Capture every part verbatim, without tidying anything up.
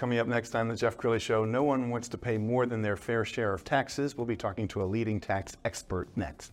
Coming up next on The Jeff Crilley Show, no one wants to pay more than their fair share of taxes. We'll be talking to a leading tax expert next.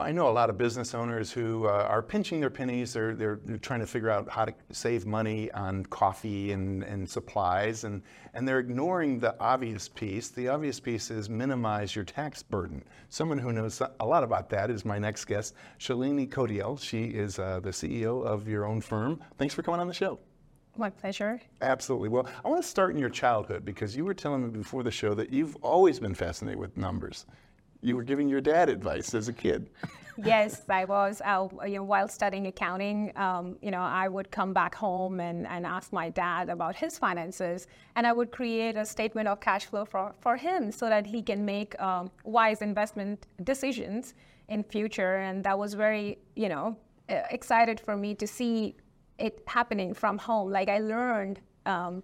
I know a lot of business owners who uh, are pinching their pennies. They're, they're trying to figure out how to save money on coffee and, and supplies, and, and they're ignoring the obvious piece. The obvious piece is minimize your tax burden. Someone who knows a lot about that is my next guest, Shalini Kodial. She is uh, the C E O of your own firm. Thanks for coming on the show. My pleasure. Absolutely. Well, I want to start in your childhood, because you were telling me before the show that you've always been fascinated with numbers. You were giving your dad advice as a kid. Yes, I was. I, you know, while studying accounting, um, you know, I would come back home and, and ask my dad about his finances, and I would create a statement of cash flow for, for him so that he can make um, wise investment decisions in future. And that was very, you know, excited for me to see it happening from home. Like I learned um,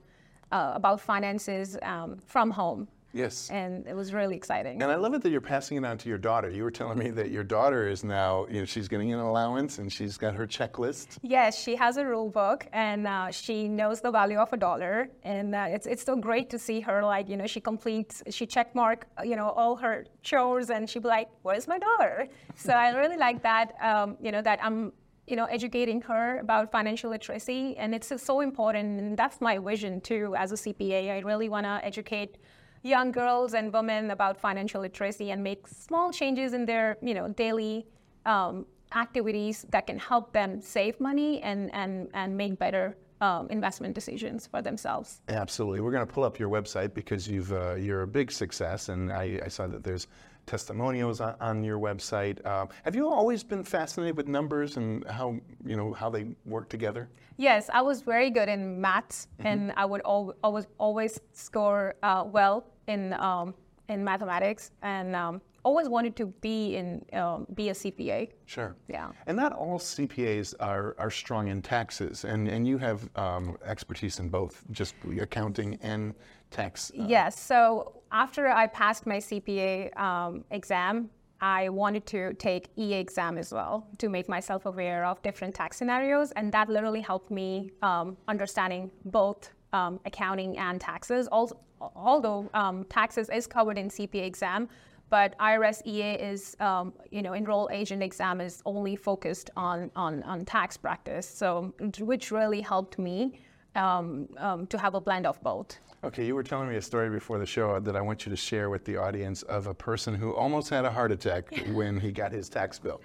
uh, about finances um, from home. Yes. And it was really exciting. And I love it that you're passing it on to your daughter. You were telling me that your daughter is now, you know, she's getting an allowance and she's got her checklist. Yes, she has a rule book, and uh, she knows the value of a dollar. And uh, it's it's so great to see her, like, you know, she completes, she check mark, you know, all her chores, and she'd be like, where's my dollar? So I really like that, um, you know, that I'm, you know, educating her about financial literacy. And it's so important. And that's my vision too, as a C P A. I really want to educate young girls and women about financial literacy and make small changes in their, you know, daily um, activities that can help them save money and, and, and make better um, investment decisions for themselves. Absolutely. We're going to pull up your website, because you've, uh, you're a big success, and I, I saw that there's testimonials on, on your website. Uh, have you always been fascinated with numbers and how, you know, how they work together? Yes, I was very good in maths, mm-hmm. and I would al- always always score uh, well in um, in mathematics, and um, always wanted to be in um, be a C P A. Sure. Yeah. And not all C P As are, are strong in taxes, and and you have um, expertise in both, just accounting and tax. Uh, yes. So after I passed my C P A um, exam, I wanted to take E A exam as well to make myself aware of different tax scenarios, and that literally helped me um, understanding both um, accounting and taxes. Also, although um, taxes is covered in C P A exam, but I R S E A is, um, you know, enroll agent exam is only focused on, on, on tax practice, so which really helped me um, um, to have a blend of both. Okay, you were telling me a story before the show that I want you to share with the audience of a person who almost had a heart attack when he got his tax bill.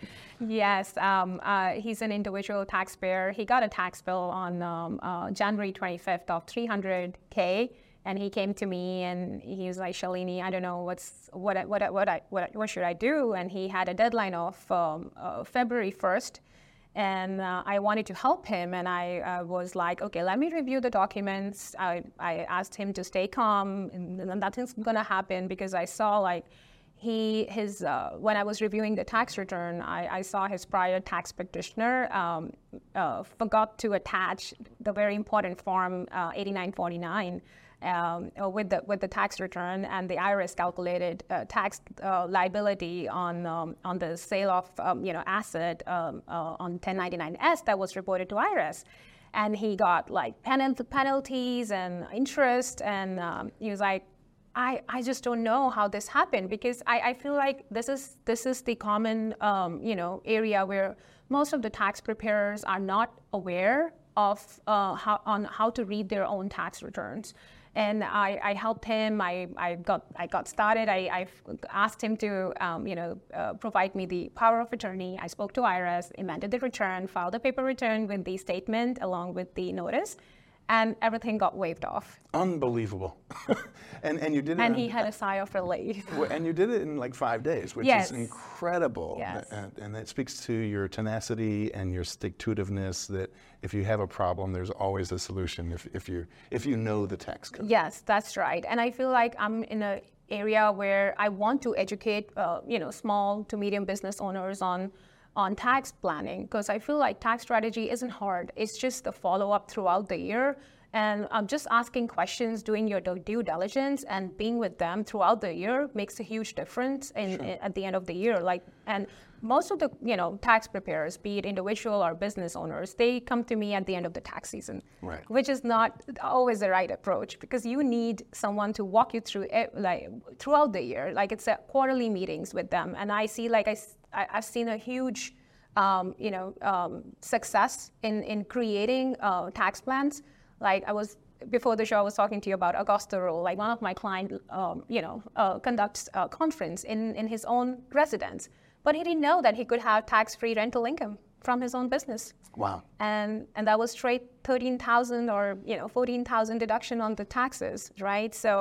Yes, um, uh, he's an individual taxpayer. He got a tax bill on um, uh, January twenty-fifth of three hundred thousand dollars, and he came to me and he was like, Shalini, I don't know what's what I, what I, what I, what I, what should I do? And he had a deadline of um, uh, February first. And uh, I wanted to help him, and I uh, was like, okay, let me review the documents. I, I asked him to stay calm, and, and nothing's gonna happen, because I saw like he, his, uh, when I was reviewing the tax return, I, I saw his prior tax practitioner um, uh, forgot to attach the very important form uh, eighty-nine forty-nine um, with the with the tax return, and the I R S calculated uh, tax uh, liability on um, on the sale of um, you know asset um, uh, on ten ninety-nine S that was reported to I R S, and he got like pen- penalties and interest, and um, he was like, I, I just don't know how this happened, because I, I feel like this is this is the common um, you know area where most of the tax preparers are not aware of uh, how on how to read their own tax returns. and I, I helped him. I, I got I got started. I I've asked him to um, you know uh, provide me the power of attorney. I spoke to I R S, amended the return, filed a paper return with the statement along with the notice, and everything got waived off. Unbelievable. and and you did it. And on, he had a sigh of relief. And you did it in like five days, which yes. is incredible. Yes. And, and that speaks to your tenacity and your stick-to-itiveness. That if you have a problem, there's always a solution. If if you if you know the tax code. Yes, that's right. And I feel like I'm in an area where I want to educate, uh, you know, small to medium business owners on. on tax planning, because I feel like tax strategy isn't hard. It's just the follow-up throughout the year, and um, just asking questions, doing your due diligence, and being with them throughout the year makes a huge difference in, sure. in, at the end of the year. Like, and most of the you know tax preparers, be it individual or business owners, they come to me at the end of the tax season, right. which is not always the right approach, because you need someone to walk you through it, like throughout the year. Like it's a quarterly meetings with them, and I see like I. I, I've seen a huge, um, you know, um, success in, in creating uh, tax plans. Like I was, before the show, I was talking to you about Augusta Rule. Like one of my clients, um, you know, uh, conducts a conference in, in his own residence. But he didn't know that he could have tax-free rental income from his own business. Wow. And and that was straight thirteen thousand or, you know, fourteen thousand deduction on the taxes, right? So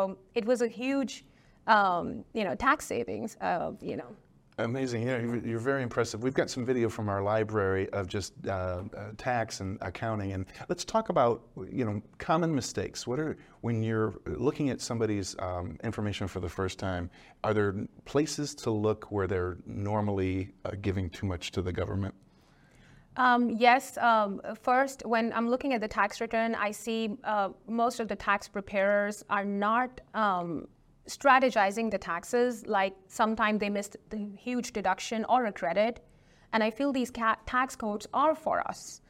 it was a huge, um, you know, tax savings, uh, you know. Amazing. You know, you're very impressive. We've got some video from our library of just uh, uh, tax and accounting, and let's talk about you know common mistakes. What are when you're looking at somebody's um, information for the first time? Are there places to look where they're normally uh, giving too much to the government? Um, yes. Um, first, when I'm looking at the tax return, I see uh, most of the tax preparers are not. Um, strategizing the taxes, like sometimes they missed the huge deduction or a credit. And I feel these ca- tax codes are for us.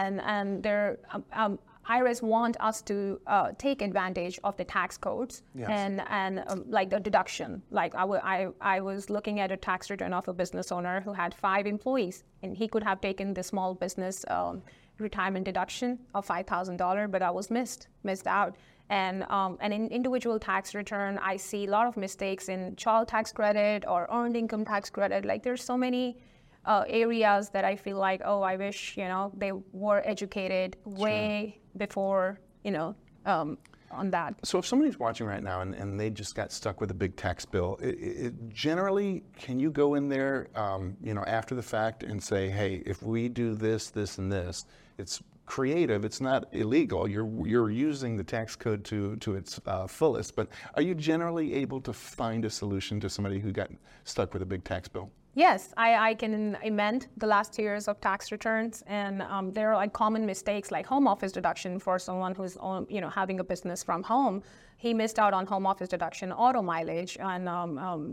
And and they're, um, um, I R S want us to uh, take advantage of the tax codes yes. and, and um, like the deduction. Like I, w- I, I was looking at a tax return of a business owner who had five employees, and he could have taken the small business um, retirement deduction of five thousand dollars, but that was missed, missed out. And um, and in individual tax return, I see a lot of mistakes in child tax credit or earned income tax credit. Like there's so many uh, areas that I feel like, oh, I wish you know they were educated way sure. before you know um, on that. So if somebody's watching right now and, and they just got stuck with a big tax bill, it, it generally can you go in there um, you know after the fact and say, hey, if we do this, this, and this, it's creative, it's not illegal. You're you're using the tax code to to its uh, fullest. But are you generally able to find a solution to somebody who got stuck with a big tax bill? Yes, I, I can amend the last years of tax returns, and um, there are like common mistakes like home office deduction for someone who's on, you know having a business from home. He missed out on home office deduction, auto mileage, and um, um,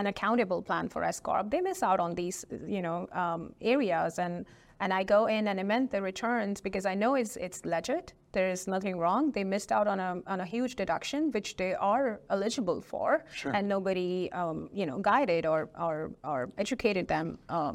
an accountable plan for S corp. They miss out on these you know um, areas and. And I go in and amend the returns because I know it's it's legit. There is nothing wrong. They missed out on a on a huge deduction, which they are eligible for, sure. and nobody um, you know guided or or, or educated them um,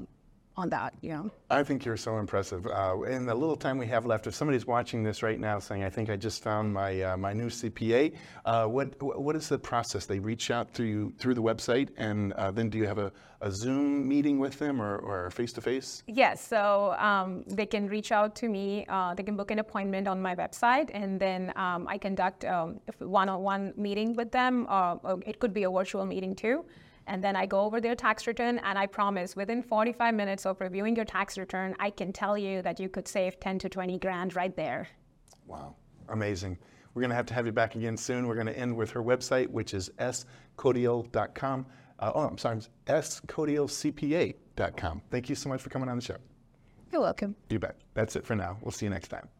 on that. You know. I think you're so impressive. Uh, in the little time we have left, if somebody's watching this right now, saying, "I think I just found my uh, my new C P A," uh, what what is the process? They reach out to you through the website, and uh, then do you have a a Zoom meeting with them or, or face-to-face? Yes, so um, they can reach out to me. Uh, they can book an appointment on my website, and then um, I conduct um, a one-on-one meeting with them. Uh, it could be a virtual meeting too. And then I go over their tax return, and I promise within forty-five minutes of reviewing your tax return, I can tell you that you could save ten to twenty grand right there. Wow, amazing. We're gonna have to have you back again soon. We're gonna end with her website, which is s kodial dot com. Uh, oh, I'm sorry, s kodial c p a dot com. Thank you so much for coming on the show. You're welcome. You bet. That's it for now. We'll see you next time.